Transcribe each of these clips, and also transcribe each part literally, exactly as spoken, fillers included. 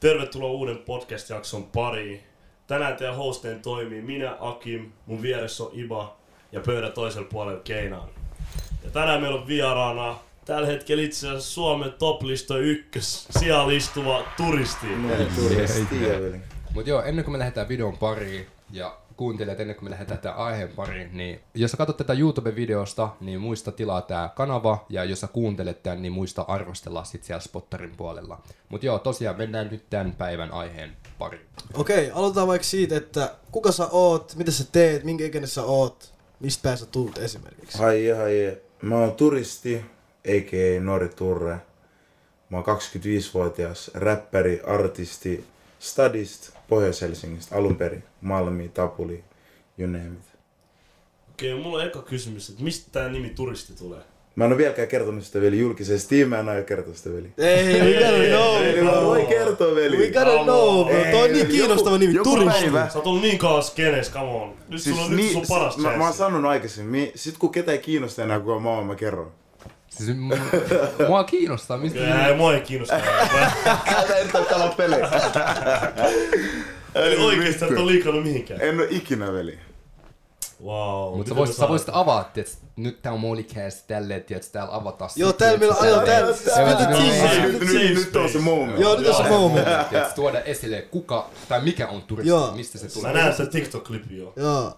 Tervetuloa uuden podcast-jakson pariin. Tänään teidän hosteen toimii minä, Akim, mun vieressä on Iba ja pöydän toisella puolella Keinaan. Ja tänään meillä on vieraana tällä hetkellä itse asiassa Suomen top-listo ykkös sijalla istuva Turisti. No, Turisti. Mut joo, ennen kuin me lähdetään videon pariin ja kuuntelijat, ennen kuin me lähdetään tämän aiheen pariin, niin jos sä katsot tätä YouTube-videosta, niin muista tilaa tää kanava, ja jos sä kuuntelet tän, niin muista arvostella sit siellä spottarin puolella. Mut joo, tosiaan mennään nyt tämän päivän aiheen pariin. Okei, aloitetaan vaikka siitä, että kuka sä oot, mitä sä teet, minkä ikäinen sä oot, mistä päin sä tulet esimerkiksi? Hai, hai, mä oon Turisti, Ege, Nori Turre. Mä oon kaksikymmentäviisivuotias räppäri, artisti, stadist Pohjois-Helsingistä, alun perin, Malmi, Tapuli, you name it. Okei, okay, mulla on eka kysymys, että mistä tää nimi Turisti tulee? Mä en oo vieläkään kertonut sitä veli julkisesti, mä en aio kertoa sitä veli. Ei, we gotta know, ei, bro. Mä voi kertoa veli. We gotta know, bro. Toi on niin kiinnostava nimi, Turisti. Sä oot ollut niin kaas kenes, come on. Nyt siis sulla on niin, sun paras chance. Mä, mä oon sanonut aikaisemmin, sit kun ketä ei kiinnosta enää kuka mä oon, mä kerron. Siis mua, mua kiinnostaa, mistä... Ei, mua ei kiinnostaa. Älä et ole täällä pelejä. Eli oikeesti et ole liikannut mihinkään. En oo ikinä, veli. Wow. Mut sä voisit, sä voisit avaa, tiiäts, nyt tää on Mollycast, tälleen, tiiäts, täällä avataan... Joo, täällä meillä on täällä... Nyt on se moment. Joo, nyt on se moment. Tiiäts, tuoda esille kuka, tai mikä on Turisti, mistä se tulee. Sä näet se TikTok-klippi jo. Joo.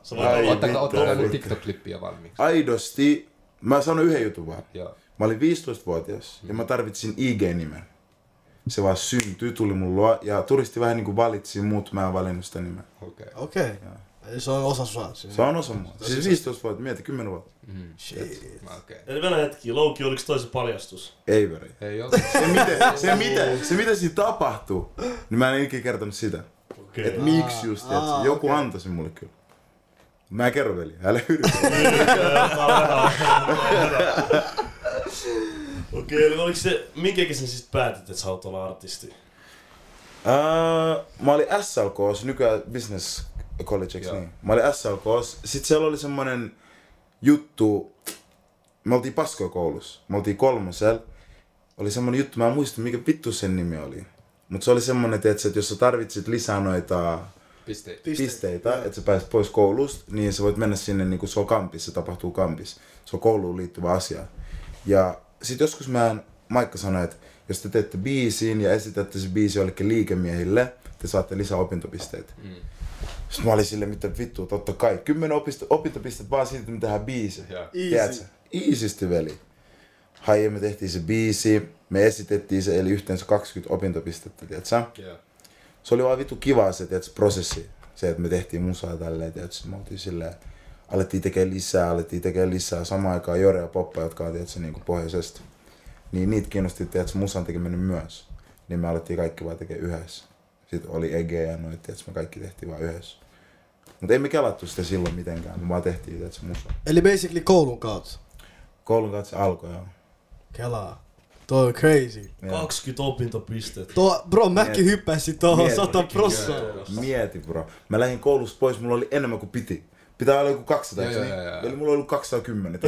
Ottakaa nyt TikTok-klippiä valmiiksi. Aidosti. Mä sanon yhden jutun vaan. Joo. Mä olin viisitoistavuotias ja mä tarvitsin I G-nimen. Se vaan syntyi, tuli mun luo ja Turisti vähän niinku valitsi mut, mä en valinnut sitä nimeä. Okei. Okay. Okay. Se on osa sua. Siis se on osa mua. Siis viisitoistavuotias, mieti kymmenen vuotta. Mm. Shit. Okei. Okay. Eli mennä hetki, Louki, oliko toisen paljastus? Ei väri. Ei oo. Se mitä, se mitä, se mitä siinä tapahtuu, niin mä en ikinä kertonut sitä. Okay. Et miksi just, et ah, joku okay. antoi sen mulle kyllä. Mä en kerro veli, älä yritä. Okei, eli oliko se, minkä ikäisen siis päätit, että sä oot olla artisti? Uh, mä olin S L K:s, nykyään Business College, eks niin? Mä olin S L K:s, sit siellä oli semmonen juttu, me oltiin paskokoulussa, me oltiin kolmosel. Oli semmonen juttu, mä en muista mikä vittu sen nimi oli. Mut se oli semmonen, että jos sä tarvitsit lisää noita Pisteitä, Pisteitä että sä pääset pois koulusta, niin sä voit mennä sinne, niin kun se on kampis, se tapahtuu kampis. Se on kouluun liittyvä asia. Ja sit joskus mä en, Maikka sanoi, että jos te teette biisin ja esitätte se biisi jollekin liikemiehille, te saatte lisää opintopisteitä. Mm. Sitten mä olin silleen, mitä vittua, totta kai. Kymmenen opinto- opintopistet vaan siitä, että me tehdään biisi. Yeah. Easy. Easysti, veli. Hai, me tehtiin se biisi, me esitettiin se, eli yhteensä kaksikymmentä opintopistettä, tiiätsä? Yeah. Se oli vaan vittu kiva se, tiiätkö, prosessi, se, että me tehtiin musaa tälleen, tiiätkö, me oltiin silleen, alettiin tekemään lisää, alettiin tekemään lisää, samaan aikaan Jore ja Poppa, jotka on, tiiätkö, niin kuin pohjoisesta, niin niitä kiinnosti, tiiätkö, musan tekeminen myös, niin me alettiin kaikki vaan tekemään yhdessä. Sitten oli Ege ja noit, tiiätkö, me kaikki tehtiin vaan yhdessä. Mutta ei me kelattu sitä silloin mitenkään, me vaan tehtiin, tiiätkö, musaa. Eli basically koulun kautta? Koulun kautta se alkoi, joo. Kelaa. Toi on crazy. Yeah. kaksikymmentä opintopistettä. Tuo, bro, mäkin hyppäsin tohon sata prosenttia. Mieti, bro. Mä lähdin koulusta pois, mulla oli enemmän kuin piti. Pitää olla joku kaksisataa, joo, niin? Joo, joo. Eli mulla oli kaksisataakymmenen.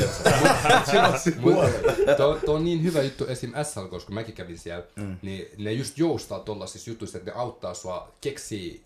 Tuo on niin hyvä juttu esim. S L, koska mäkin kävin siellä, mm. niin ne just joustaa tollaisissa jutuissa, että ne auttaa sua keksiä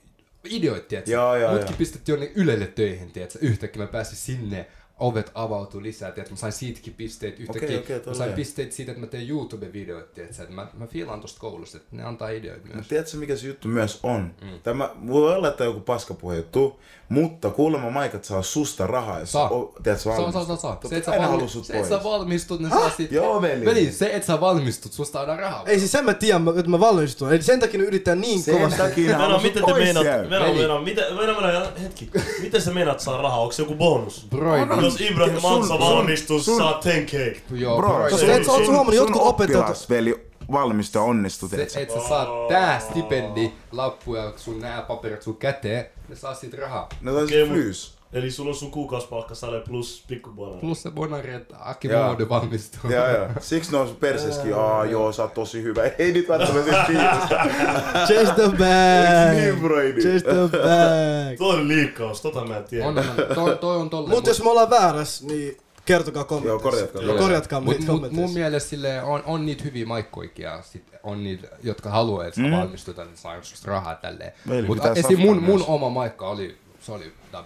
ideoita, tiiätsä. Mutkin pistettiin jonne Ylelle töihin, tiiätsä. Yhtäkkiä mä pääsin sinne. Ovet avautui lisää, tiiät, mä sain siitäkin pisteet yhtäkkiä, okay, okay, mä sain pisteitä siitä, että mä teen YouTube-videoita, tiiät, että mä, mä fiilaan tosta koulusta, että ne antaa ideoita myös. No, tiedätkö mikä se juttu myös on? Mm. Tämä, voi olla, että joku paskapuhe juttu, mutta kuulemma Maikat saa susta rahaa, jos saa. O, tiedät, sä valmistut. Saa, saa, saa. Totta, se, et sä valmistut, se, et sä valmistut, ne saa siitä. Joo, veli. Veli, se, et sä valmistut, susta aina rahaa. Ei, siis sen mä tiedän, että mä valmistun, eli sen takia ne yrittää niin kovasti. Sen takia ne haluavat pois jäädä. Hetki, miten sä meinaat saa rahaa, onko se joku bonus? Jos Ibrahim Mansa valmistus, saa ten k. Bro, koska et sä oot huomannut jotkut opettajat... Sun oppilasveli valmista onnistut. Se, et sä saat tää stipendi, lappu ja sun nää paperit sun käteen, ja saa siitä rahaa. No taas flyys. Eli sulla on sun kuukausipalkka sale plus pikku bonari. Plus se bonari, että Aki Maude valmistuu. Joo joo. Siksi ne on sun perseskin, aah joo, sä oot tosi hyvä. Ei nyt välttämättä siitä fiilistä. Chase the bag! Niin, broidi. Chase the bag! Toi on liikkaus, tota mä en tiedä. On, on. Toi, toi on tolleen. Mut jos me ollaan väärässä, niin Kertokaa kommenteissa. Joo, korjatkaa meitä kommenteissa. Mun mielestä on, on niitä hyviä maikkoikia, on niitä, jotka haluaa, että mm. valmistutaan, että saa just rahaa tälleen. Mutta esim. mun, mun oma maikka oli, se oli W.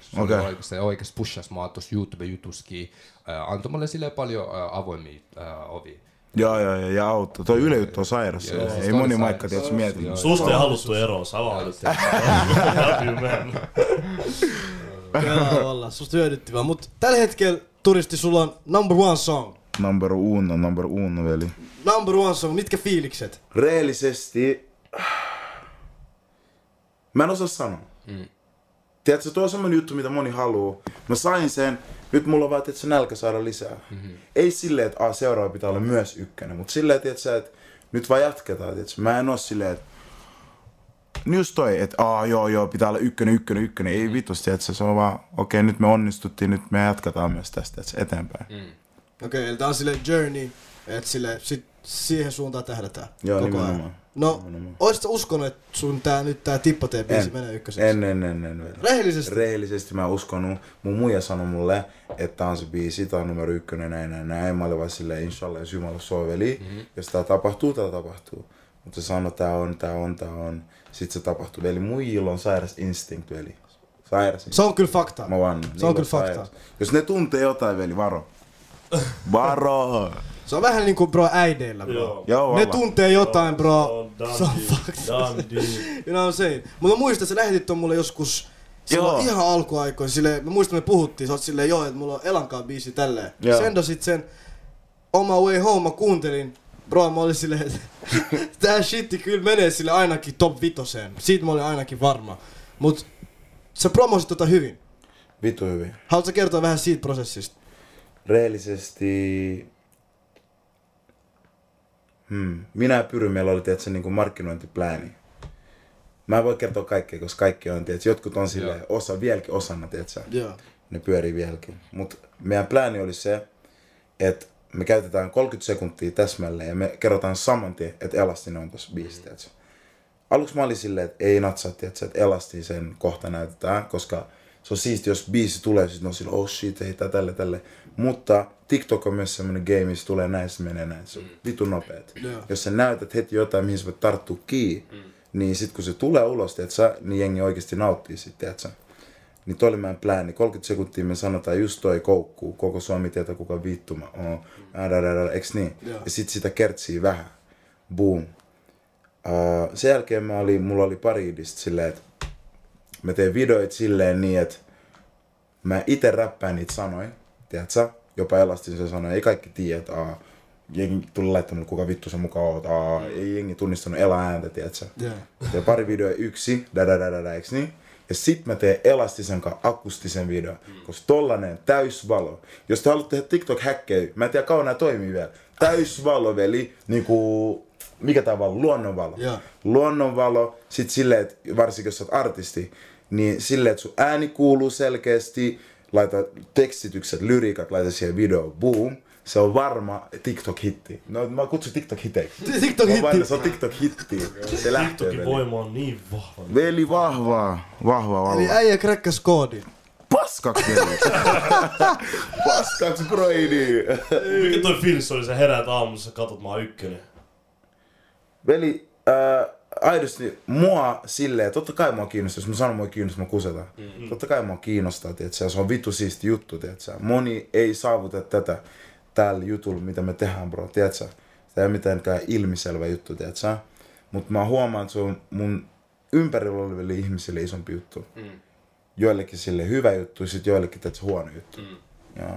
Se okay. oli se oikeasti pushasi mua tuossa YouTube-jutuskin, äh, antoi mulle silleen paljon äh, avoimia äh, ovia. Joo, joo, ja, ja auttoi. Toi Yle juttu on sairas. Joo, ei moni maikka tietysti miettinyt. Susta ei haluttu eroon, sä vaan haluttiin. Joo, ollaan. Susta hyödytti vaan. Mutta tällä hetkellä, Turisti, sulla on number one song. Number uno, number uno, veli. Number one song, mitkä fiilikset? Reellisesti... Mä en osaa sanoa. Mm. Tiedätkö, toi on semmonen juttu, mitä moni haluu. Mä sain sen. Nyt mulla on vaan, että se nälkä saada lisää. Mm-hmm. Ei silleen, että a, seuraava pitää olla myös ykkönen, mutta silleen, että, että nyt vaan jatketaan. Tiiätkö? Mä en oo silleen, että just toi, että a, joo, joo, pitää olla ykkönen, ykkönen, ykkönen. Ei mm. vitus, tiiätkö? Se on vaan, okei, okay, nyt me onnistuttiin, nyt me jatketaan myös tästä tiiätkö? Eteenpäin. Mm. Okei, okay, eli tää on silleen journey, että silleen, sit siihen suuntaan tähdätään. Joo, koko nimenomaan. Ajan. No, oisit sä uskonut, että sun tää, nyt tää tippateebiisi menee ykköseksi? En, en, en, en. Rehellisesti? Rehellisesti mä uskonut. Mun muija sanoi mulle, että tää on se biisi, tää on numero ykkönen, näin, näin, näin. Mä olin vaan silleen, inshallah, jos Jumala soveli. Mm-hmm. Jos tää tapahtuu, tää tapahtuu. Mutta se sanoi, tää on, tää on, tää on. Sit se tapahtuu. Eli muijilla on sairas instinct, veli. Sairas instinct. Se on kyllä faktaa. Mä vaan. Se on kyllä faktaa. Jos ne tuntee jotain, veli, varo. Varo! Se on vähän niinku bro äideillä bro. Joo, ne tuntee jotain bro. Se on fakta. You know what I'm saying? Mutta mä muistan, että sä lähetit ton mulle joskus silloin ihan alkuaikoin. Silleen, mä muistan, me puhuttiin, sä oot silleen joo, että mulla on Elankaan biisi tälleen. Sendasit sen On My Way Home, mä kuuntelin. Bro, mä olin silleen, että tää shitti kyllä menee sille ainakin top vitoseen. Siitä mä olin ainakin varma. Mut sä promosit tota hyvin. Vitu hyvin. Haluatko sä kertoa vähän siitä prosessista? Reellisesti... Hmm. Minä ja Pyry, meillä oli tietysti niin kuin markkinointipläni. Mä en voi kertoa kaikkea, koska kaikki on tietysti. Jotkut on silleen osa, vieläkin osana, tietysti. Yeah. Ne pyörii vieläkin. Mutta meidän pläni oli se, että me käytetään kolmekymmentä sekuntia täsmälleen ja me kerrotaan saman tien, että Elastinen on tossa biisi, tietysti. Aluksi mä olin silleen, että ei natsaa, tietysti, että Elastinen sen kohta näytetään, koska se on siisti, jos biisi tulee, sit on silleen, oh shit, ei tää tälle, tälle. Mutta TikTok on myös semmonen game, missä tulee näin, se menee näin. Se on vitu nopeet. Yeah. Jos sä näytät heti jotain, mihin sä voit tarttua kiinni, mm. niin sit kun se tulee ulos, teet sä, niin jengi oikeesti nauttii sit, teet sä. Niin toi oli meidän plääni. kolmekymmentä sekuntia me sanotaan just toi koukkuu, koko Suomi tietää kuka vittu mä oon, mm. eiks niin? Yeah. Ja sit sitä kertsii vähän. Boom. Uh, sen jälkeen mä oli, mulla oli pari idistä silleen, että mä tein videoit silleen niin, että mä ite räppään niitä sanoja, teet sä. Jopa Elastinen sanoi, ei kaikki tiedä, että aah, jengi tuli laittamaan, kuka vittu sä mukaan oot, aah, ei jengi tunnistanut Ela-ääntä, tiiätsä. Yeah. Ja pari videoa yksi, dadadadada, eiks niin? Ja sit mä teen Elastisen kanssa akustisen video, koska tollanen täysvalo. Jos te haluatte tehdä TikTok-häkkejä, mä en tiedä kauan nää toimii vielä. Täysvalo, veli, niinku, mikä tää valo? Luonnonvalo. Yeah. Luonnonvalo, sit silleen, että varsinkin jos sä oot artisti, niin silleen, että sun ääni kuuluu selkeästi, laita tekstitykset, lyriikat, laita siihen video, boom. Se on varma TikTok-hitti. No mä kutsun TikTok-hiteiksi. TikTok-hitti. Se on TikTok-hitti. Se lähtee. TikTokin voima on niin vahva. Veli vahvaa. Vahvaa, vahvaa. Eli äijä kräkkäs koodin. Paskaks mieliksi. Paskaks broidi. Mikä toi fiilis oli, sä heräät aamussa, katot mä oon ykkönen? Veli, äh, aidosti mua silleen, totta kai mua kiinnostaa, jos mä sanon mua kiinnostaa, mä kusetan. Mm-hmm. Totta kai mua kiinnostaa, tiiätsä, se on vittu siisti juttu, tiiätsä. Moni ei saavuta tätä tällä jutulla, mitä me tehdään, bro, tiiätsä. Sitä ei ole mitenkään ilmiselvä juttu, tiiätsä. Mut mä huomaan, että se on mun ympärillä oleville ihmisille isompi juttu. Mm. Joillekin sille hyvä juttu, sit joillekin tiiätsä huono juttu. Mm. Joo.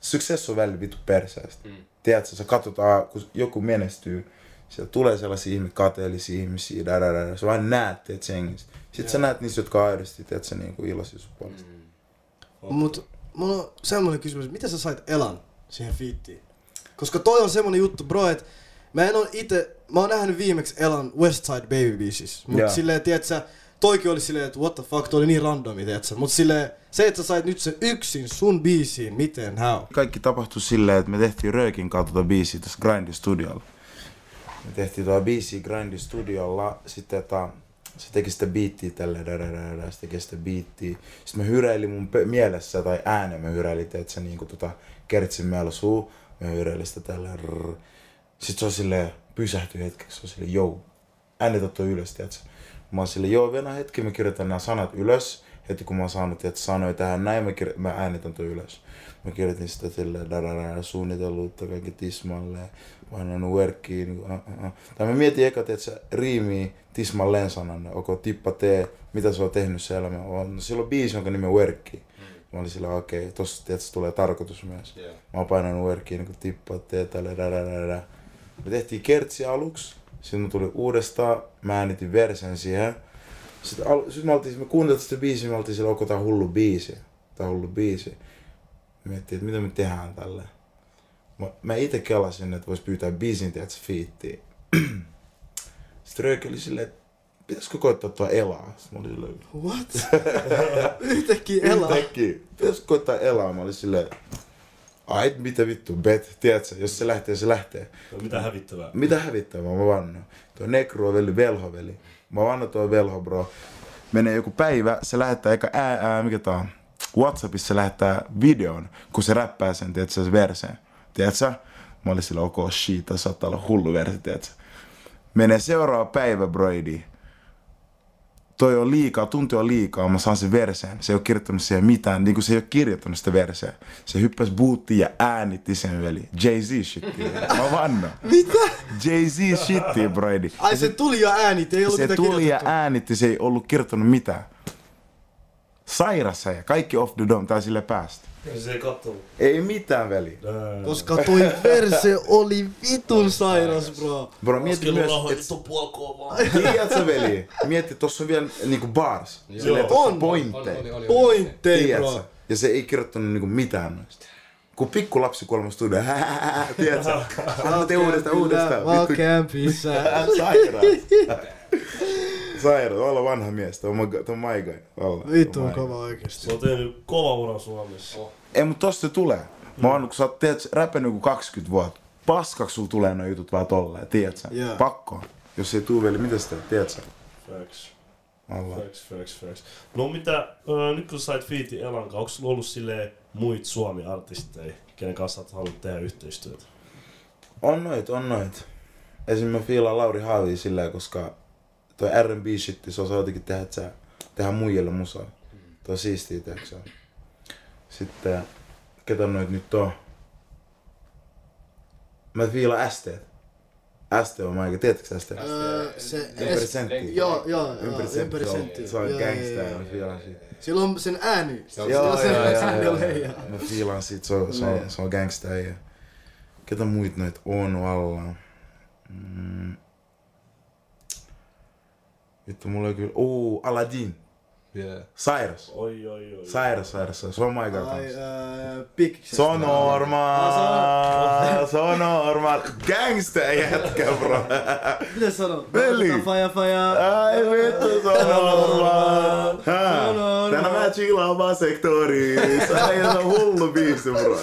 Success on välillä vittu perseästä. Mm. Tiiätsä, sä katot, aa, kun joku menestyy, siellä tulee sellaisia ihmisiä, kateellisia ihmisiä, dadadada. Sä vaan näet, teet sä hengistä. Sitten yeah. sä näet niistä, jotka aidosti, teet sä niinku iloisia sun puolesta. Mm. Okay. Mut mulla on semmonen kysymys, mitä sä sait Elan siihen fiittiin? Koska toi on semmonen juttu, bro, et mä en oo ite, mä oon nähnyt viimeksi Elan Westside Baby biisissä. Mut yeah. silleen, tiet sä, toikin oli silleen, että what the fuck, toi oli niin randomi, tiet sä. Mut silleen, se et sä sait nyt se yksin sun biisiin, miten, how? Kaikki tapahtui silleen, että me tehtiin Röökin kautta tota biisiä tässä Grindin studiolla. Me tehtiin tuo biisi Grindin studiolla, sitten ta, Se teki sitä biittiä tälleen, se teki sitä biittiä. Sitten mä hyräilin mun pe- mielessä tai ääneen, mä hyräilin, että se niinku tota kertsin melsuu. Mä hyräilin sitä tälleen. Sitten se on silleen, pysähtyi hetkeksi, se on silleen, jou, äänet ottaa ylös, tiiätsä. Mä oon silleen, joo, vielä hetki, mä kirjoitan nämä sanat ylös. Heti kun mä oon saanut tiiätsä, sanoja tähän näin, mä, kirjo- mä äänitän ton ylös. Mä kirjoitin sitä silleen, suunnitelluutta, kaikki tismalleen. Painanut verkkiin, niin uh, uh. Tai mä mietin eka, tiiätsä, riimiä tismalleen sanan. Oko tippa tee, mitä sä oot tehnyt se elämä? No sillä on biisi, jonka nimi on verkkiin. Mä olin silleen, okei, okay, tossa tiiätsä, tulee tarkoitus myös. Yeah. Mä oon painanut verkkiin, niin tippa tee, tälle, dadadadada. Me tehtiin kertsi aluksi, sitten tuli uudestaan, mä äänitin versen siihen. Sitten al- me, me kuunneltiin sitä biisiä, me oltiin sillä, onko tää hullu biisi? Tää hullu biisi. Miettii, että mitä me tehdään tälle. Mä, mä ite kelasin, että vois pyytää biisin, tiedätkö, fiittiin. Sitten Rööki oli silleen, että pitäisikö koittaa tuo Elaa? Sitten mä olin silleen, what? Yhtäkkiä Elaa? Yhtäkkiä. Pitäisikö koittaa Elaa? Mä olin silleen, ait, mitä vittu, bet, tiedätkö, jos se lähtee, se lähtee. Tuo mitä hävittävää? Mitä hävittävää, mä vannon. Tuo nekru on veli, velho veli. Mä vannon tuo velho, bro. Menee joku päivä, se lähettää eka ää, ää, mikä tää on? Whatsappissa se lähettää videon, kun se räppää sen, tiedätkö, se verseen. Tiedätkö? Mä olin sillä, ok, shit, tässä saattaa olla hullu versi, tiedätkö? Menee seuraava päivä, broidi. Toi on liikaa, tunti on liikaa, mä saan sen verseen. Se ei oo kirjoittanut siihen mitään, niinku se ei oo kirjoittanut sitä verseä. Se hyppäs boottiin ja äänitti sen veli. Jay-Z-shittiin. Mä vannon. Mitä? Jay-Z-shittiin, broidi. Ai se, se tuli ja äänitti, ei ollut mitään kirjoittanut. Se tuli ja äänitti, se ei ollut kirjoittanut mitään. Sairas ja kaikki off the dome, tää sille päästä. Se ei kattonut. Ei mitään väliä. Koska toi verse oli vitun sairas, bro. Bro, mieti myös, että puolkoa vaan. Tiedätkö, veli? Mieti, tossa on vielä niinku bars. Silleen, on. Pointteja. Pointteja, bro. Ja se ei kirjoittanut niinku mitään noista. Kun pikku lapsi kuolemas tuodaan, häähäähää, tiedätkö? Anna te uudestaan, uudestaan. Mä oon kämpissä. Sairas. Sairaan, olla vanha mies, tämä on my guy. Vittu on kova oikeesti. Se on tehnyt kova ura Suomessa. Oh. Ei, mutta tosta se tulee. Mä oon, kun sä oot räpenyt kuin kaksikymmentä vuotta, paskaks sulla tulee nuo jutut vähän tolleen, tiedätkö? Yeah. Pakko. Jos ei tuu vielä, mitä sä teet, tiedätkö? Facts. Facts, facts, facts. No mitä, äh, nyt kun sä sait fiitin Elanka, onko sulla ollut silleen muit Suomi-artisteja, kenen kanssa sä haluat tehdä yhteistyötä? On noit, on noit. Esim. Mä fiilaan Lauri Haavia silleen, koska toi R and B-shitti, se osaa jotenkin tehdä, että tehdä muijille musaa. Toi on siistiä, teeksä. Sitten, ketä noit nyt on? Mä fiilaan Ästeet. Äste on aika, tiedätkö Ästeet? Ympäri senttiä. Joo, joo, ympäri senttiä. Se on gangsta, mä fiilaan siitä. Sillä on sen ääni. Joo, joo, joo. Mä fiilaan siitä, se on gangsta. Ketä muit noit on alla? Vittu, mulla ei kyllä... Ooh, Aladdin. Yeah. Cyrus. Oi, oi, oi. Cyrus, Cyrus. Se on my god. Se on normaal. Se on normaal. Gangster jätkä, bro. Mitä sanoo? Veli. Faja, faja. Ai vittu, se on normaal. Tänä mä chillaan vaan sektoriin. Se on hullu biisi, bro.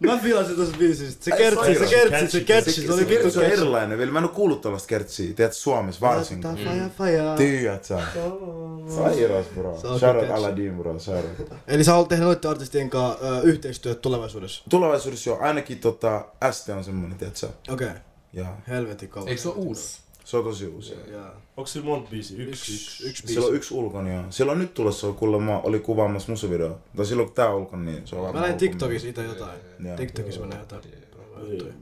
Mä filasin tossa biisistä. Se kertsi, se kertsi, se kertsi. Se oli vittu se erilainen, veli. Mä en oo kuullut tollaista kertsiä. Teet Suomessa varsinkin. Faja, faja. Tiedät sä. Sairas, bro. Shout out Aladdin, bro. Eli sä haluat tehdä noiden artistien kanssa uh, yhteistyötä tulevaisuudessa? Tulevaisuudessa joo. Ainakin tota, Äste on semmonen, tiiätsä? Okei. Okay. Yeah. Helvetin kauan. Eikö se oo uusi? Se on tosi uusi. Yeah. Yeah. Onko sillä monta biisiä? Yksi, yksi, yksi biisi. Sillä on yksi ulkon, joo. Silloin nyt tulossa on kuulemma, oli kuvaamassa musavideoa. Tai silloin kun tää ulkon, niin se on varmaan. Mä näin TikTokissa ite jotain. Yeah. TikTokissa mä näin jotain.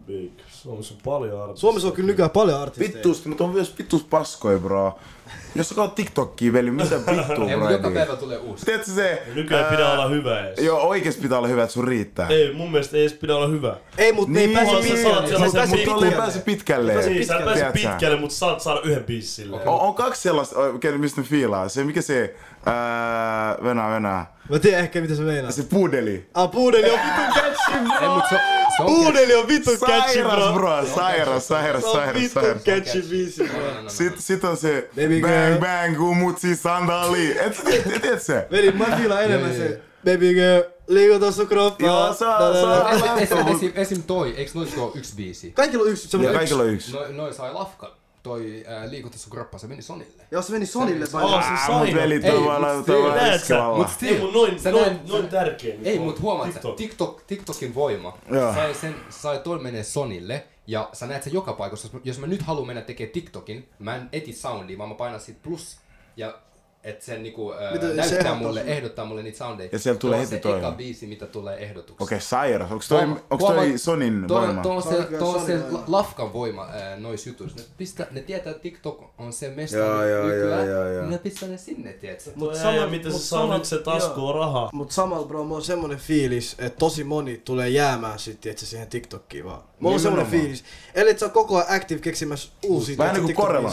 Big. Suomessa on paljon artisteja. Suomessa on kyllä nykyään paljon artisteja. Vittusti, mutta on myös vittuus paskoja, bro. Jos sä katsot TikTokia, veli, mitä vittua, bro? Joka päivä tulee uusi. Tiedätkö se? Nykyään ää... pitää olla hyvä edes. Joo, oikeesti pitää olla hyvä, että sun riittää. Ei, mun mielestä ei edes pidä olla hyvä. Ei, mut niin, ei pääse pitkälle. Mutta ei pääse pitkälle. Ei, sä pääse pitkälle, mutta saat saada yhden biisin silleen. On kaksi sellaista, mistä ne fiilaa. Se, mikä se... Venää, venää. Mä tiedän ehkä, mitä se meinaa. Se puudeli. Ah, puudeli on vitun catchy. Puudeli on vitun catchy, bro. Sairas, bro. Sairas, sairas, sairas. Se on vitun catchy biisi, bro. Sit on se... Bang bang, umutsi sandali. Et tiedät se? Veli, mä fiilaan enemmän se. Baby girl, liikuta sun kroppaa. Joo, saa, saa. Esim toi, eiks noista ole yksi biisi? Kaikilla on yksi. Kaikilla on yksi. Noi sai lafkan. toi äh, liikuta sun kroppa, se meni Sonille. Joo, se meni Sonille. Se meni Sonille. Oh, se Sonille. Ei, mut still. Mut still. Ei, mut noin, noin, noin tärkeä. Ei, mut huomaat, TikTok. TikTok, TikTokin voima. Joo. Sai sen, sai toi menee Sonille. Ja sä näet sen joka paikassa. Jos mä nyt haluan mennä tekemään TikTokin, mä en eti soundia, vaan mä painan siitä plus. Ja et sen niinku äh, näyttää mulle, tosi... ehdottaa mulle niitä soundeja. Ja sieltä tulee heti toi. Se eka biisi, mitä tulee ehdotuksia. Okei, okay, sairas. Onks toi, toi, toi, toi Sonin toi, voima? Toi on se, toi se lafkan voima äh, nois jutuissa. Ne, pistä, ne tietää, että TikTok on se mestari nykyään, niin ne pistää ne sinne, tietsä. Mut sama, mitä sä sanot, se taskuu rahaa. Mut samalla bro, mulla on semmonen fiilis, että tosi moni tulee jäämään sit, tietsä, siihen TikTokkiin vaan. Mulla on semmonen fiilis. Eli et sä oon koko ajan active keksimässä uusia. Vähän niinku Koreva.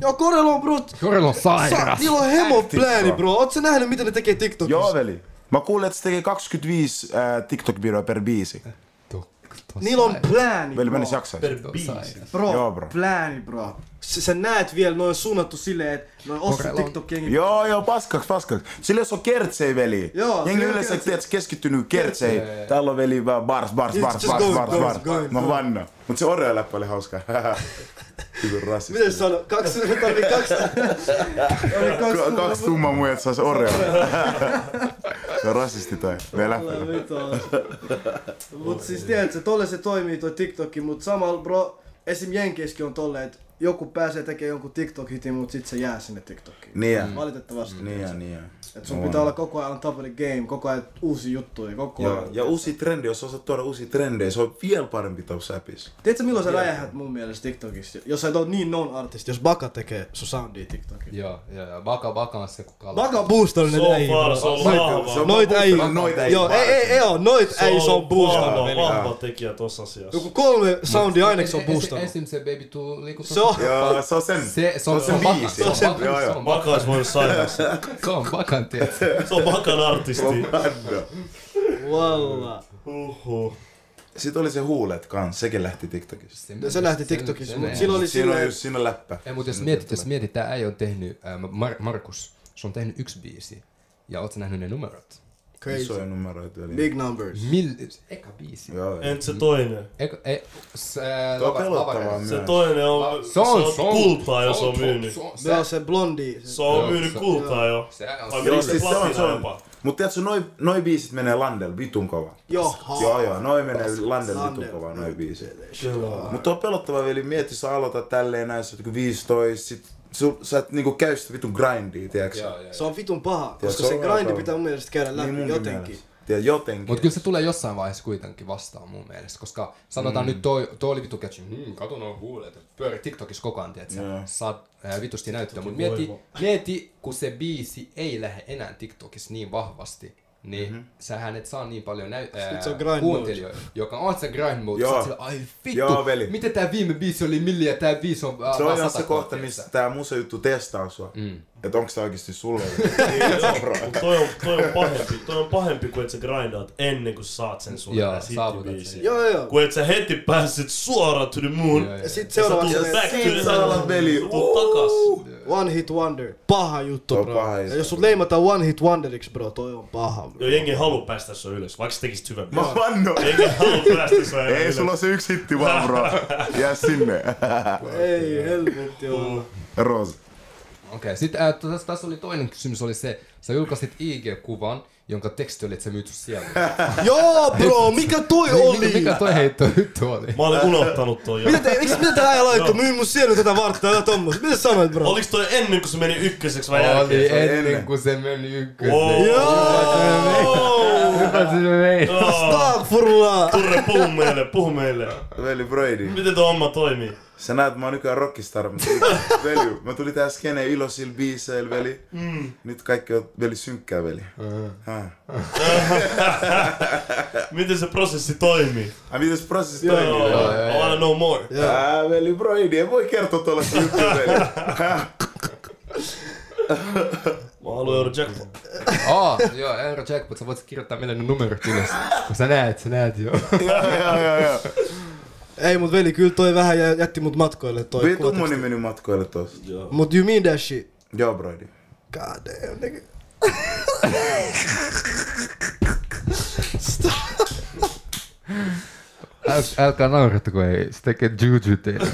Joo, Korelo on bro. Korelo on sairas. Niillä on hemopläni bro. Ootko sä nähnyt mitä ne tekee TikTokissa? Joo veli. Mä kuulin, että se tekee kaksikymmentäviisi äh, TikTok-biroja per biisi. Niillä on pläni bro. Veli menis jaksaisi. Per biisi. Bro, joo, bro. Pläni bro. S- sä näet vielä, noin suunnattu silleen, että noin osu TikTok-jengi. Joo joo, paskaks paskaks. Sille jos on kertsei veli. Joo, jengi yleensä tiedät keskittynyt kertsei. Täällä on veli vaan bars bars bars bars bars bars. Mä vannan. Mut se oreo läppä oli hauskaa. Miten sano? Kaksi, tarvii kaksi. K- kaksi tummaa muijat sais Oreo. Se on rasisti toi. Me lähtee. Mut siis tiedätkö, tolle se toimii toi TikTokki, mut samalla bro, esim. Jenkeissäkin on tolle, että joku pääsee tekemään jonkun TikTok-hitin, mut sit se jää sinne TikTokkiin. Niin. Valitettavasti. Niin, niin. Et sun pitää olla koko ajan top of the game, koko ajan uusi juttuja, koko ajan. Ja, ja uusia trendejä, jos osaat tuoda uusia trendejä, se on vielä parempi tuossa appissa. Tiedätkö milloin sä räjähät mun mielestä TikTokissa? Jos sä et ole niin known artisti, jos Baka tekee sun soundia TikTokissa. Joo, joo, Baka, Baka on se kukaan. Baka booston ne äijät. So far, se on vahva. Noit äijät. Joo, ei, ei, ei oo, noit äijät on booston. Se on vahva tekijä tossa asiassa. Joku kolme soundia aineks on booston. Esim se baby tuu liikutus. Joo, se on sen. Se on sen biisi. Baka ois voinut sairas. Baka. Se on Bakan artisti. Valla. Huhhuh. Sitten oli se huulet kans, sekin lähti TikTokissa. Se, se lähti TikTokissa, mutta sillä oli siinä, siinä, siinä läppä. Ei, mutta jos mietit, jos mietit, tää äijä on tehnyt, ää, Mar- Markus, se on tehnyt yksi biisi. Ja oot sä nähnyt ne numerot? Crazy. Isoja numeroita. Big numbers. Mil- eka biisi. Entä se toinen? Eka, e, se, tuo pelottavaa myös. Se toinen on, se on, on kultaa, jos on myynyt. Se on se blondi. Se on myynyt kultaa jo. Se on se on. Mut tiiätkö, noi, noi biisit menee landel vitun kovaa. Joo. Joo joo, noi menee landel vitun kovaa, noi biisit. Mut tuo pelottavaa veli, mieti sä aloitat tälleen näin, sä oot viisitoista, sit Su, sä et niinku käy sitä vitun grindia, tiiäks? Se on vitun paha, ja koska se, se grindi pitää mun mielestä käydä läpi niin jotenkin. Tiedä, jotenkin. Mut kyllä se tulee jossain vaiheessa kuitenkin vastaan mun mielestä, koska sanotaan mm. nyt toi, toi oli vitu catchy, hmm, kato nuo huulet, pyöri TikTokissa koko ajan, tiiäks? Yeah. Saat äh, vitusti näyttöä, mut mieti, mieti, kun se biisi ei lähde enää TikTokissa niin vahvasti, niin mm-hmm. sähän et saa niin paljon näy- ää, kuuntelijoita, joka on se grind mode. Sä oot sillä, ai vittu, miten tää viime biisi oli milli ja tää biisi on ää, se on se kohta, missä tää musa juttu testaa sua. Mm. Et onks tää oikeesti sulle? Mut toi on, toi on pahempi, toi on pahempi kuin et sä grindaat ennen kuin saat sen sulle nää hittibiisiä. Joo joo. Kun et sä heti pääset suoraan to the moon. Ja sit seuraavaksi sä alat veli. Tuut takas. One hit wonder. Paha juttu bro. Jos sut leimataan one hit wonderiksi bro, toi on paha. Joo, jengi haluu päästä sua ylös, vaikka sä tekisit hyvän. Mä vanno! Jengi haluu päästä sua ylös. Ei, sulla on se yksi hitti vaan, bro. Jää sinne. Ei, helvetti olla. Rosa. Okei, sitten äh, tässä täs oli toinen kysymys, oli se, sä julkaisit I G-kuvan, jonka teksti oli, että sä myyt sun siellä. Joo, bro, mikä toi oli? Mikä toi heitto hyttö oli? Mä olin unohtanut toi. Mitä tää äijä laittoi? Myy mun siellä tätä varttaa, jotain tommoista. Mitä sanoit, bro? Oliks toi ennen kuin se meni ykköseksi vai jälkeen? Oli ennen kuin se meni ykköseksi. Joo! Hyvä se meni. Stagfurlaa! Turre, puhu meille, puhu meille. Veli Brady. Miten toi homma toimii? Sä näet, mä oon nykyään rockistar, mutta veli, mä tulin tähän skeneen iloisilla biiseillä, veli. Mm. Nyt kaikki on veli synkkää, veli. Uh-huh. Miten se prosessi toimii? Ah, miten se prosessi yeah. toimii? Yeah, yeah, yeah. I wanna know more. Yeah. Ah, veli, bro, ei voi kertoa tuollaista juttuja, veli. Mä haluan Eurojackpot. Oh, joo, Eurojackpot, sä voit kirjoittaa meille ne numerot ylös. Kun sä näet, sä näet, joo. Joo, joo, joo, joo. Ei mut veli, kyllä toi vähän jätti mut matkoille toi. Vittu moni teksti. Meni matkoille tosta. Joo. Mut you mean that shit? Joo broidi. God damn nigga. Stop. Äl, älkää naurata, kun ei, se tekee juju teille.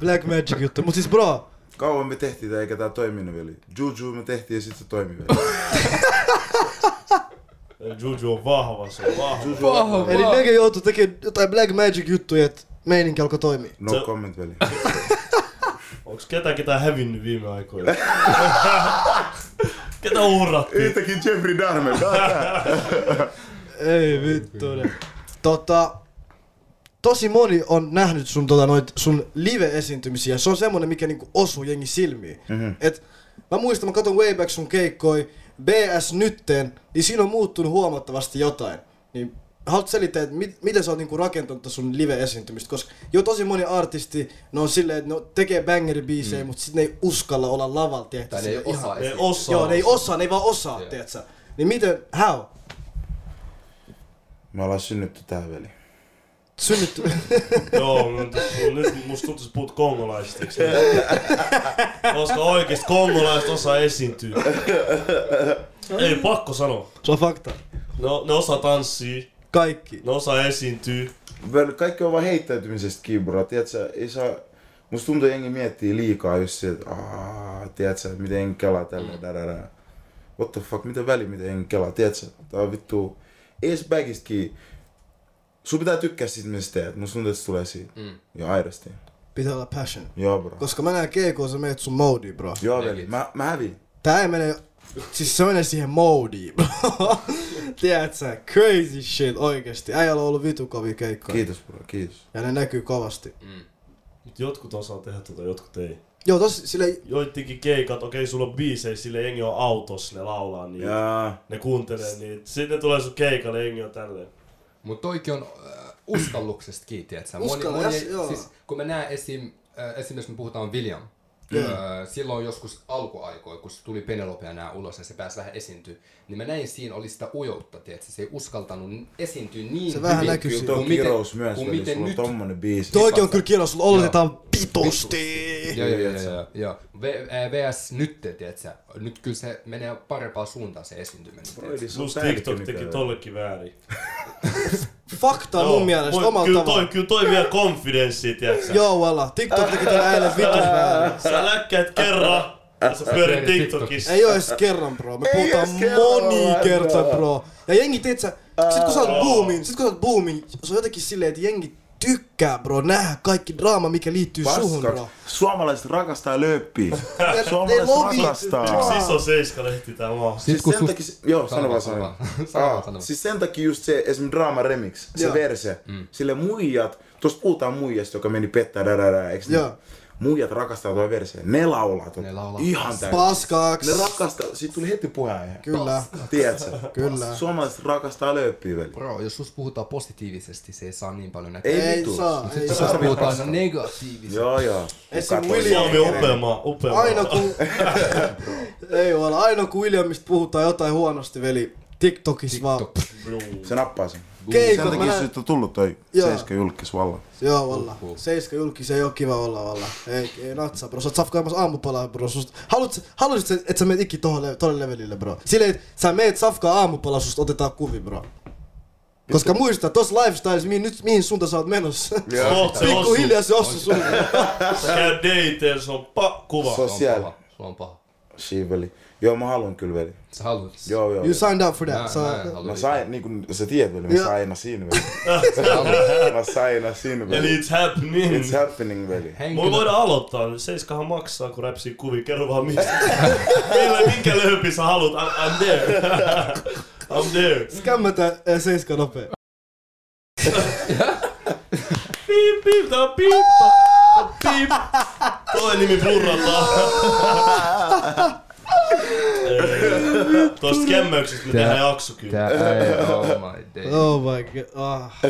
Black magic juttu, mutta siis bro. Kauan me tehtiin tää, eikä tää toiminut vielä. Juju me tehtiin ja sit se toimii vielä. Juju on vahva, se on vahva. Juju on vahva. Eli nege joutuu tekemään jotain black magic juttuja, että meininki alkoi toimia. No so, comment väliin. Onks ketään ketään hävinnyt viime aikoina? Ketä uhrattiin? Yhtäkin Jeffrey Dahmer. Ei vittu. Tota, tosi moni on nähnyt sun, tota, noit, sun live-esiintymisiä. Se on semmonen, mikä niinku osuu jengi silmiin. Mm-hmm. Et, mä muistan, mä katon Wayback sun keikkoi, B S nytteen, niin siinä on muuttunut huomattavasti jotain. Niin, haluat selittää, että mit, miten sä oot niinku rakentanut sun live-esiintymistä? Koska jo tosi moni artisti, ne on silleen, että ne tekee bangeribiisejä, mm. mutta sit ne ei uskalla olla lavalla, tietysti. Tai ne ei osaa. Ne ei osaa. Joo, ne ei osaa, ne ei vaan osaa, yeah. Tietsä. Niin miten, how? Mä ollaan synnytty tähän väliin. Synnytty? Joo, nyt musta tuntuu, että puhut kongolaisiksi. Koska oikeesti kongolaiset osaa esiintyä. Ei, pakko sanoa. Se on fakta. No, ne osaa tanssia. Kaikki. Ne osaa esiintyä. Kaikki on vaan heittäytymisestä kiinni, tiedätkö? Ei saa... Musta tuntuu, että jengi miettii liikaa just se, että aah, tiedätkö, miten jengi kelaa tälleen, dadadada. What the fuck, mitä väliä, miten jengi kelaa, tiedätkö? Tää on vittu... Ei se bagistakin. Sun pitää tykkää siitä, mitä sä teet. Musta tuntuu, että se tulee siitä. Mm. Ja aidosti. Pitää olla passion. Joo, bro. Koska mä näen keikoon, sä menet sun moodi, bro. Joo, veli. Mä, mä hävin. Tää ei mene... Siis se menee siihen moodiin, bro. Tiedätkö? Crazy shit, oikeesti. Äijällä on ollut vitu kovia keikkoja. Kiitos, bro. Kiitos. Ja ne näkyy kovasti. Mm. Mut jotkut osaa tehdä tota, jotkut ei. Joo, tossa silleen... Joittikin keikat, okei, okay, sulla on biisejä, silleen jengi on autossa, ne laulaa niitä, yeah. Ne kuuntelee niitä. Sitten tulee sun keikalle, jengi on tälleen. Mut toikin on äh, uskalluksesta kiinni, tiiätsä. Siis, kun mä näen esim, äh, esimerkiksi me puhutaan William. Mm. Äh, silloin joskus alkuaikoja, kun tuli Penelopea nää ulos ja se pääsi vähän esiintyä, niin mä näin siinä oli sitä ujoutta, tiiätsä. Se ei uskaltanut esiintyä niin se hyvin näkyy, kyllä, kuin miten, myös, kun miten nyt. Toikin on kyllä kirous, sulla oletetaan pitosti. Joo, joo, joo, joo. V S nyt, tiiätsä. Nyt kyllä se menee parempaan suuntaan se esiintyminen. Plus TikTok teki tollekin väärin. Fakta mun mielestä omalla tavalla. Kyllä toi vielä konfidenssi, tiiäksä. Joo, valla. TikTok teki tällä äijälle vitun väärin. Sä läkkäät kerran ja sä pyörit TikTokissa. Ei oo edes kerran, bro. Me puhutaan moni kertaa, bro. Ja jengi, tiiätsä, sit kun sä oot boomin, sit kun sä oot boomin, se on jotenkin silleen, että jengi tykkää, bro, nähdä kaikki draama, mikä liittyy suhun, bro. Suomalaiset rakastaa lööppiä. Suomalaiset rakastaa. Siis on seiska-lehti tää maa. Siis sen takia, joo, sano vaan sano. Siis sen takia just se esim. Draama remix, se verse, sille muijat, tuossa puhutaan muijasta, joka meni pettää, dadadada, eiks ne? Muijat rakastaa tuo verse, ne laulaa tuon ihan täysin. Paskaks! Ne rakastaa, siitä tuli heti puheenjohtaja. Kyllä. Tiedätkö? Kyllä. Suomalaiset rakastaa lööppiä väliin. Bro, jos susta puhutaan positiivisesti, se ei saa niin paljon näkyä. Ei, ei saa. Ei saa. Susta puhutaan negatiivisesti. Joo, joo. Esim. William on upeamaa, upeamaa. Aina kun... ei ole, aina kun Williamista puhutaan jotain huonosti, veli, TikTokissa vaan... Se nappaa sen. Keikko, sen takia siitä on tullut toi seiska julkis valla. Joo valla. Seiska julkis ei oo kiva olla valla. Ei, ei natsaa bro. Sä oot safkaamassa aamupalaa bro. Haluaisit sä, et sä meet ikki tohon tolle levelille bro. Silleen et sä meet safkaa aamupalaa, susta otetaan kuvi bro. Koska muista, tossa lifestyles, mihin, nyt, mihin suuntaan sä oot menossa. Pikku hiljaa se osuu sun. Sä käy deiteen, se on pa- kuva. Se on siellä. Se on paha. Siiveli. Joo, mä haluan kyllä veli. Sä haluat? Joo, joo. You signed up for that. Mä, sä... mä sain, niin kuin sä tiedät veli, mä sain aina siinä veli. Mä sain aina siinä veli. Eli it's happening. It's happening veli. Mulla voidaan aloittaa, seiskahan maksaa kun räpsii kuvia, kerro vaan mistä. Millä, minkä lööpi sä haluat, I'm, I'm there. I'm there. Skämmätä äh, seiska nopea. Piip, piip, tää on piippa. Piip. Toi nimi purrataan. Tuosta kämmöksistä me tehdään jakso kyllä. Oh my day. Oh my god. Ah.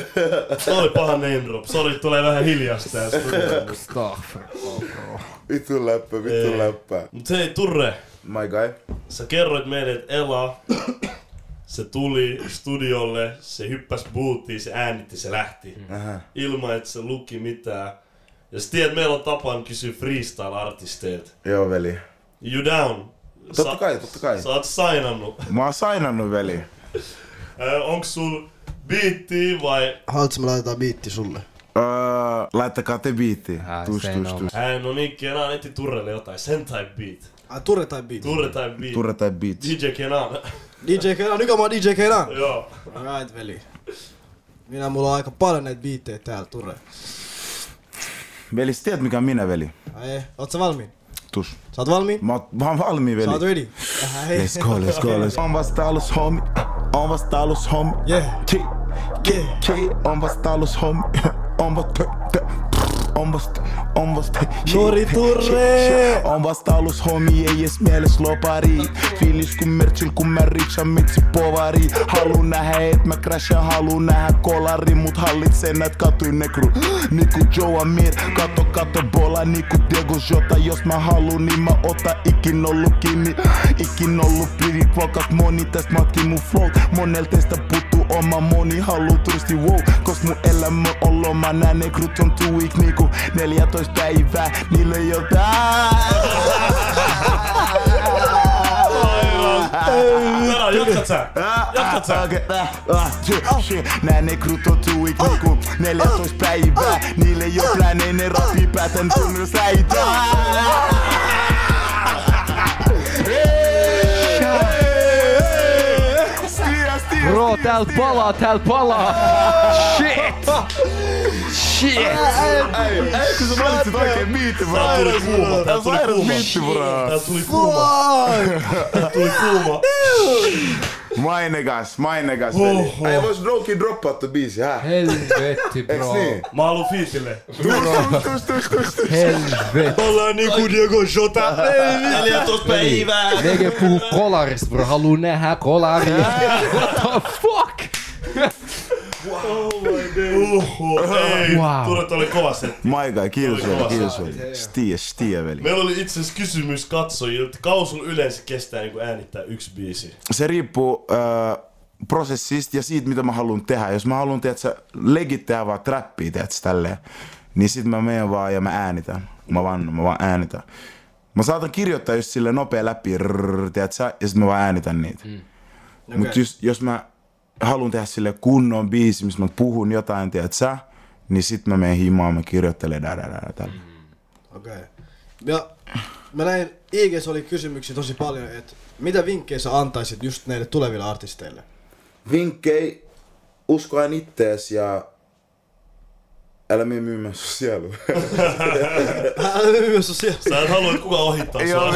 Toi oli paha name drop. Sori, tulee vähän hiljasta. Staffer. Vittu läppä, vittu läppä. Mut hei Turre. My guy. Sä kerroit meille, että Ela, se tuli studiolle, se hyppäs bootiin, se äänitti, se lähti. Mm. Ilman, että se luki mitään. Ja sä tiedät, meillä on tapaan kysyä freestyle-artisteilta. Joo veli. You down? Totta sä, kai, totta kai. Sä oot sainannut. Mä oon sainannut, veli. Onks sul biittiin vai? Haluatko me laitetaan biitti sulle? Öö, laittakaa te biittiin. Tus, tus, tus. Hei, no niin, Keinaan etti Turrelle jotain. Sen tai beat. Ah, Turre tai beat. Turre tai beat. Turre tai beat. D J Keinaan. D J Keinaan, nykä mä oon D J Keinaan. Joo. Right, veli. Minä mulla on aika paljon näitä biittejä täällä, Turre. Veli, sä tiedät mikä minä, veli? Ai, oot sä valmiin? Tus. Sä oot valmiin? Mä oon valmiin, veli. Sä oot ready? Let's go, let's go, let's go. On vasta alus, homie. On vasta alus, homie. Yeah. Ki, ki, ki. On vasta alus, homie. On vasta, on vasta, on vasta. Nori Turre! On vasta alus, homie, ei ees mieles lopari. Fiilis kun mertsil, kun mä riksan mitsi povari. Halu nähä, et mä crashan, halu nähä kolari. Mut hallitsen näet katuin nekru. Niinku Joe Amir, kato kato bola. Niinku Diogo Jota, jos mä halu, niin mä ota. Ikin ollu kiinni, ikin ollu piri. Kvalkat moni täst matki mun flow. Monel teistä puttu oma moni, halu turisti wow. Kos mun elämä on loma, nää nekrut on too weak. Niinku neljätoista päivää, niille jotain. Täällä jatkat sä! Jatkat sä! Nää nekrut on too weak niinku neljätoista päivää. Niille ei oo plänei, ne rappii päätän tunnel säitää. Bro, täältä palaa, täältä palaa! Shit! Shit! Eikö sä valitsit oikein biitin, bro? Sairas kuuma! Tää sairas biitti, bro! Tää tuli kuuma! Tää tuli kuuma! My negas, my negas, veli. Ei vois Roki droppaa tuon biisi, hä? Helvetti, bro. Mä haluun fiitille. Tus, tus, tus, tus, tus. Helvetti. Ollaan niinku Diogo Jota. neljätoista päivää. Ege puhuu kolarista, bro. Haluu nähä kolari. What the fuck? Wow. Oh my god. Oho, ei. Wow. Turet oli kova setti. My god, kiitos veli, kiitos veli. Stie, stie veli. Meillä oli itse asiassa kysymys katsojille, että kauan sun yleensä kestää niin äänittää yksi biisi? Se riippuu äh, prosessista ja siitä, mitä mä haluan tehdä. Jos mä haluan tehdä, että legit tehdä vaan trappia, teetkö tälleen, niin sit mä menen vaan ja mä äänitän. Mä vaan, mä vaan äänitän. Mä saatan kirjoittaa just silleen nopea läpi, rrrr, teetkö, ja sit mä vaan äänitän niitä. Mm. Okay. Mut just, jos mä haluan tehdä sille kunnon biisi, missä mä puhun jotain, tiedät sä, niin sit mä menen himaan, mä kirjoittelen dadadada tällä. Okei. Okay. Ja mä näin, I G:ssä oli kysymyksiä tosi paljon, että mitä vinkkejä sä antaisit just näille tuleville artisteille? Vinkkejä, uskoen ittees ja älä mene myymään sun sielu. Älä mene myymään sun sielu. Sä et halua, että kukaan ohittaa sua.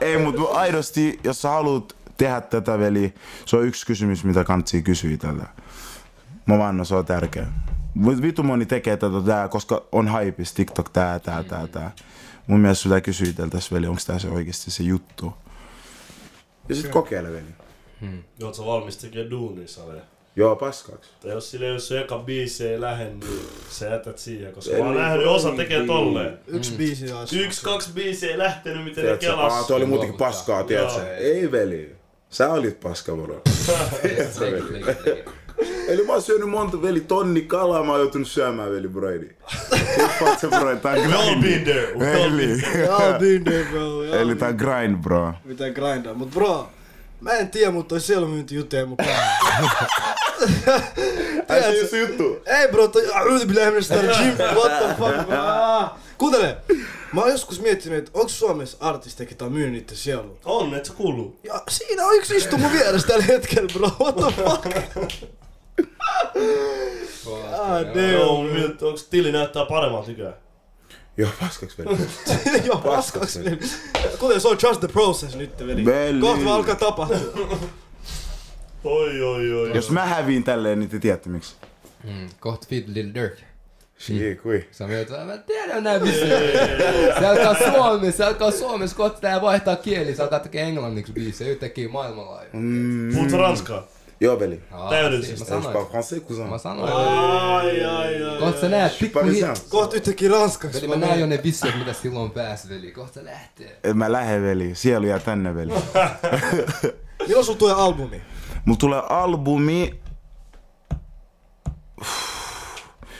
Ei, mutta aidosti, jos sä haluat tehdä tätä, veli. Se on yksi kysymys, mitä kantsii kysyy tätä. Mä vannon, se on tärkeä. Vitu moni tekee tätä tää, koska on hypeis, TikTok tää, tää, tää, tää. Mun mielestä sitä kysyy tältäs, veli, onks tää se oikeesti se juttu. Ja sit kokeile, veli. Hmm. Oot sä valmis tekee duunia, Sale? Joo, paskaks. Tai jos sille, jos sun eka biisi ei lähde, niin sä jätät siihen, koska mä oon nähnyt, osa tekee tolleen. Yksi biisi on. Yksi, kaksi biisi ei lähtenyt, miten ne kelas. Aa, toi oli muutenkin paskaa, tiiätsä. Ei, veli. Sä olit paska, moro. Eli mä oon syönyt monta, veli, tonni kalaa, mä oon joutunut syömään, veli, broidi. We all been there. We all been there, bro. Eli tää grind, bro. Mitä grindaa, mut bro, mä en tiedä, mut toi sielumyynti juttu ei mukaan. Ai se just juttu. Ei, bro, toi ylti pitää hemmistä gym, what the fuck, bro. Kuuntele! Mä oon joskus miettinyt, että onko Suomessa artisteja, ketä myy niitten sielua? On, et se kuuluu. Ja siinä on yksi istu mun vieressä tällä hetkellä, bro. What the fuck? Ah, damn. Onks tili näyttää paremmalta ikään? Joo, paskaks veli. Joo, paskaks veli. Kuten se on trust the process nyt, veli. Veli. Kohta vaan alkaa tapahtua. Oi, oi, oi. Jos mä häviin tälleen, niin te tiedätte miksi. Mm, kohta feed Lil Durk. Shii, kui. Sä myöt, mä tiedän nää biisiä. Se alkaa Suomessa, se alkaa Suomessa, kun ottaa vaihtaa kieli, sä alkaa tekee englanniksi biisiä, yhtäkkiä maailmanlaajuisesti. Mm. Puhutko ranskaa? Joo, veli. Täydellisesti. Mä sanoin. Mä sanoin. Ai, ai, ai. Kohta sä näet pikkuhiljaa. Kohta yhtäkkiä ranskaksi. Veli, mä näen jo ne biisiä, mitä silloin pääsi, veli. Kohta sä lähtee. En mä lähe, veli. Sielu jää tänne, veli. Milloin sulla tulee albumi? Mulla tulee albumi.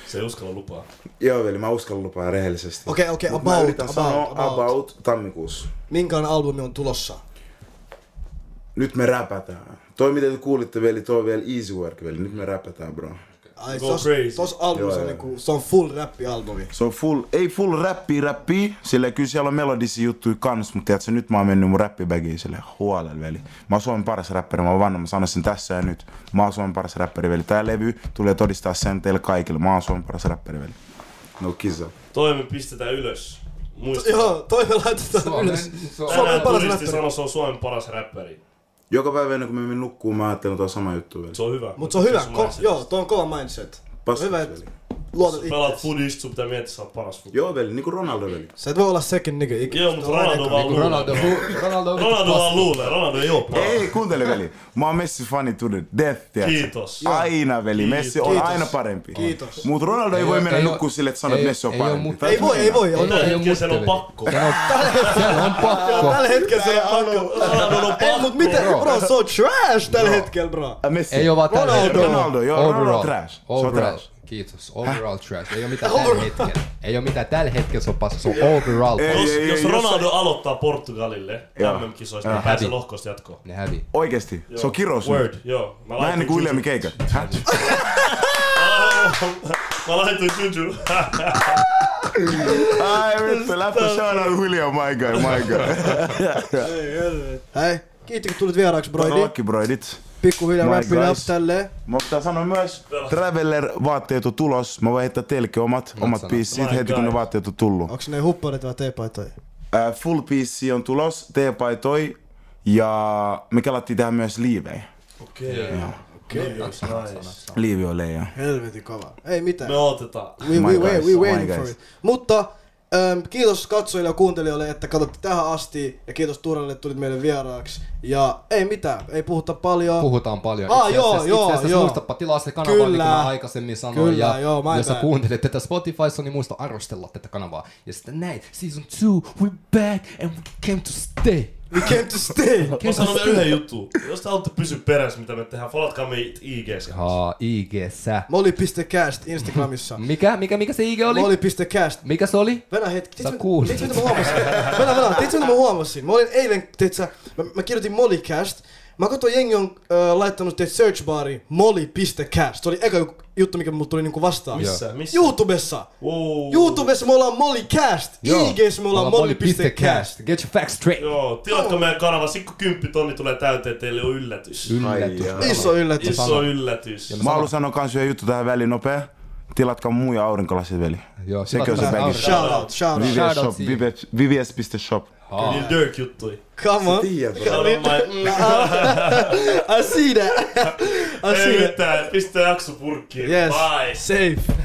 Se ei uskalla lupaa. Joo veli, mä uskallan lupaa rehellisesti. Okei, okay, okei, okay, about, about, sanoa about, about tammikuussa. Minkälainen albumi on tulossa? Nyt me räpätään. Toi mitä te kuulitte veli, toi on vielä easy work veli, nyt me räpätään bro. Ai, Go tos, crazy. Tos albumi on niinku, se on full rappi-albumi. Se on full, ei full rappi-rappi, silleen kyllä siellä on melodisia juttuja kans, mutta tiiätkö, nyt mä oon mennyt mun rappibagiin silleen huolella veli. Mä oon Suomen paras räppäri, mä oon vanha, mä sanon sen tässä ja nyt. Mä oon Suomen paras räppäri veli, tää levy tulee todistaa sen teille kaikille, mä oon Suomen paras räppäri veli. No kisa. Toi me pistetään ylös. Muista. Joo, toi me laitetaan Suomen, ylös. Suomen paras räppäri. Sano, se on Suomen paras räppäri. Joka päivä ennen kuin me menen nukkuun, mä ajattelen tuo sama juttu vielä. Se on hyvä. Mut se on hyvä, Ko- joo, tuo on kova mindset. Pastus hyvä, et luotat itseäsi. Sä pelaat foodista, sun pitää miettiä, sä oot paras foodista. Joo veli, niinku Ronaldo veli. Sä et voi olla sekin nigga. Joo, mut Ronaldo vaan luulee. Ronaldo, Ronaldo, Ronaldo vaan luulee, Ronaldo ei oo paras. Ei, kuuntele veli. Mä oon Messi-fani to the death, tiiäksä. Kiitos. Aina veli, Messi on aina parempi. Kiitos. Mut Ronaldo ei voi mennä nukkuun sille, et sano, et Messi on parempi. Ei voi, ei voi. Tällä hetkellä se on pakko. Tällä on pakko. Tällä hetkellä se on pakko. Ei, mut miten, bro, se on trash tällä hetkellä, bro. Ei oo vaan tällä hetkellä. Ronaldo, joo, Ronaldo trash. Trash. Kiitos. Overall Häh? Trash. Ei oo mitään tällä hetkellä. Ei oo mitään tällä hetkellä, se on paska. Se on overall. Ei, ei, ei, jos Ronaldo ei, aloittaa Portugalille M M-kisoista, niin pääsee lohkosta jatkoon. Ne hävii. Oikeesti? Joo. Se on kirous. Word, joo. Mä, Mä en niinku Williamin keikät. Häh? Mä laitoin juju. Ai vittu, lähtö shout-out William, my guy, my guy. Hei, kiitti kun tulit vieraaksi, broidi. Todellakin, broidit. Pikkuhiljaa wrapping up tälleen. Mä pitää sanoa myös, Traveller-vaatteet on tulos. Mä voin heittää teillekin omat, omat biisit heti kun ne vaatteet on tullut. Onks ne hupparit vai teepaitoi? Uh, full biisi on tulos, teepaitoi. Ja me kelattiin tehdä myös liivejä. Okei. Okay. Yeah. Okay. Nice. Liivi on leija. Helvetin kova. Ei mitään. Me otetaan. We, we, we, we waiting for it. Mutta Um, kiitos katsojille ja kuuntelijoille, että katsotte tähän asti, ja kiitos Turelle, että tulit meille vieraaksi. Ja ei mitään, ei puhuta paljon. Puhutaan paljon. Ah, itse asiassa, joo, itse asiassa muistapa tilaa se kanava, kyllä, niin kuin mä aikaisemmin sanoin. Kyllä, ja joo, jos sä kuuntelet tätä Spotifyssa, niin muista arvostella tätä kanavaa. Ja sitten näin, season two, we're back and we came to stay. We came to stay. Mä sanon vielä yhden jutun. Jos te haluatte pysyä perässä, mitä me tehdään, folatkaa meitä I G:ssä. Haa, I G:ssä. Molly piste cast Instagramissa. Mikä? Mikä? Mikä se I G oli? Molly piste cast Mikä se oli? Venä hetki. Sä kuulit. Tiedätkö mitä mä huomasin? Venä, venä. Tiedätkö mitä mä huomasin? Mä olin eilen, tiedätkö, mä, mä kirjoitin Mollycast. Mä katsoin, jengi on äh, laittanut teet searchbariin Molly piste cast Se oli eka juttu, mikä mulle tuli niinku vastaan. Missä? Missä? YouTubessa! Wow. YouTubessa me ollaan Mollycast! I G:ssä me ollaan Molly piste cast Get your facts straight! Joo, tilatko meidän kanava, sikku kymppi tonni tulee täyteen, teille on yllätys. Yllätys. Ai, iso yllätys. Iso yllätys. Ja mä haluan sanoa kans yhden juttu tähän väliin nopea. Tilatkaa muja aurinkolasit veli. Joo, sekin on se bagi. Shout out, shout out. Vivies shop, vivies piste shop Oh. Niin Dirk juttui. Come on. I see that. I see that. Pistää jakso purkkiin. Yes. Bye. Safe.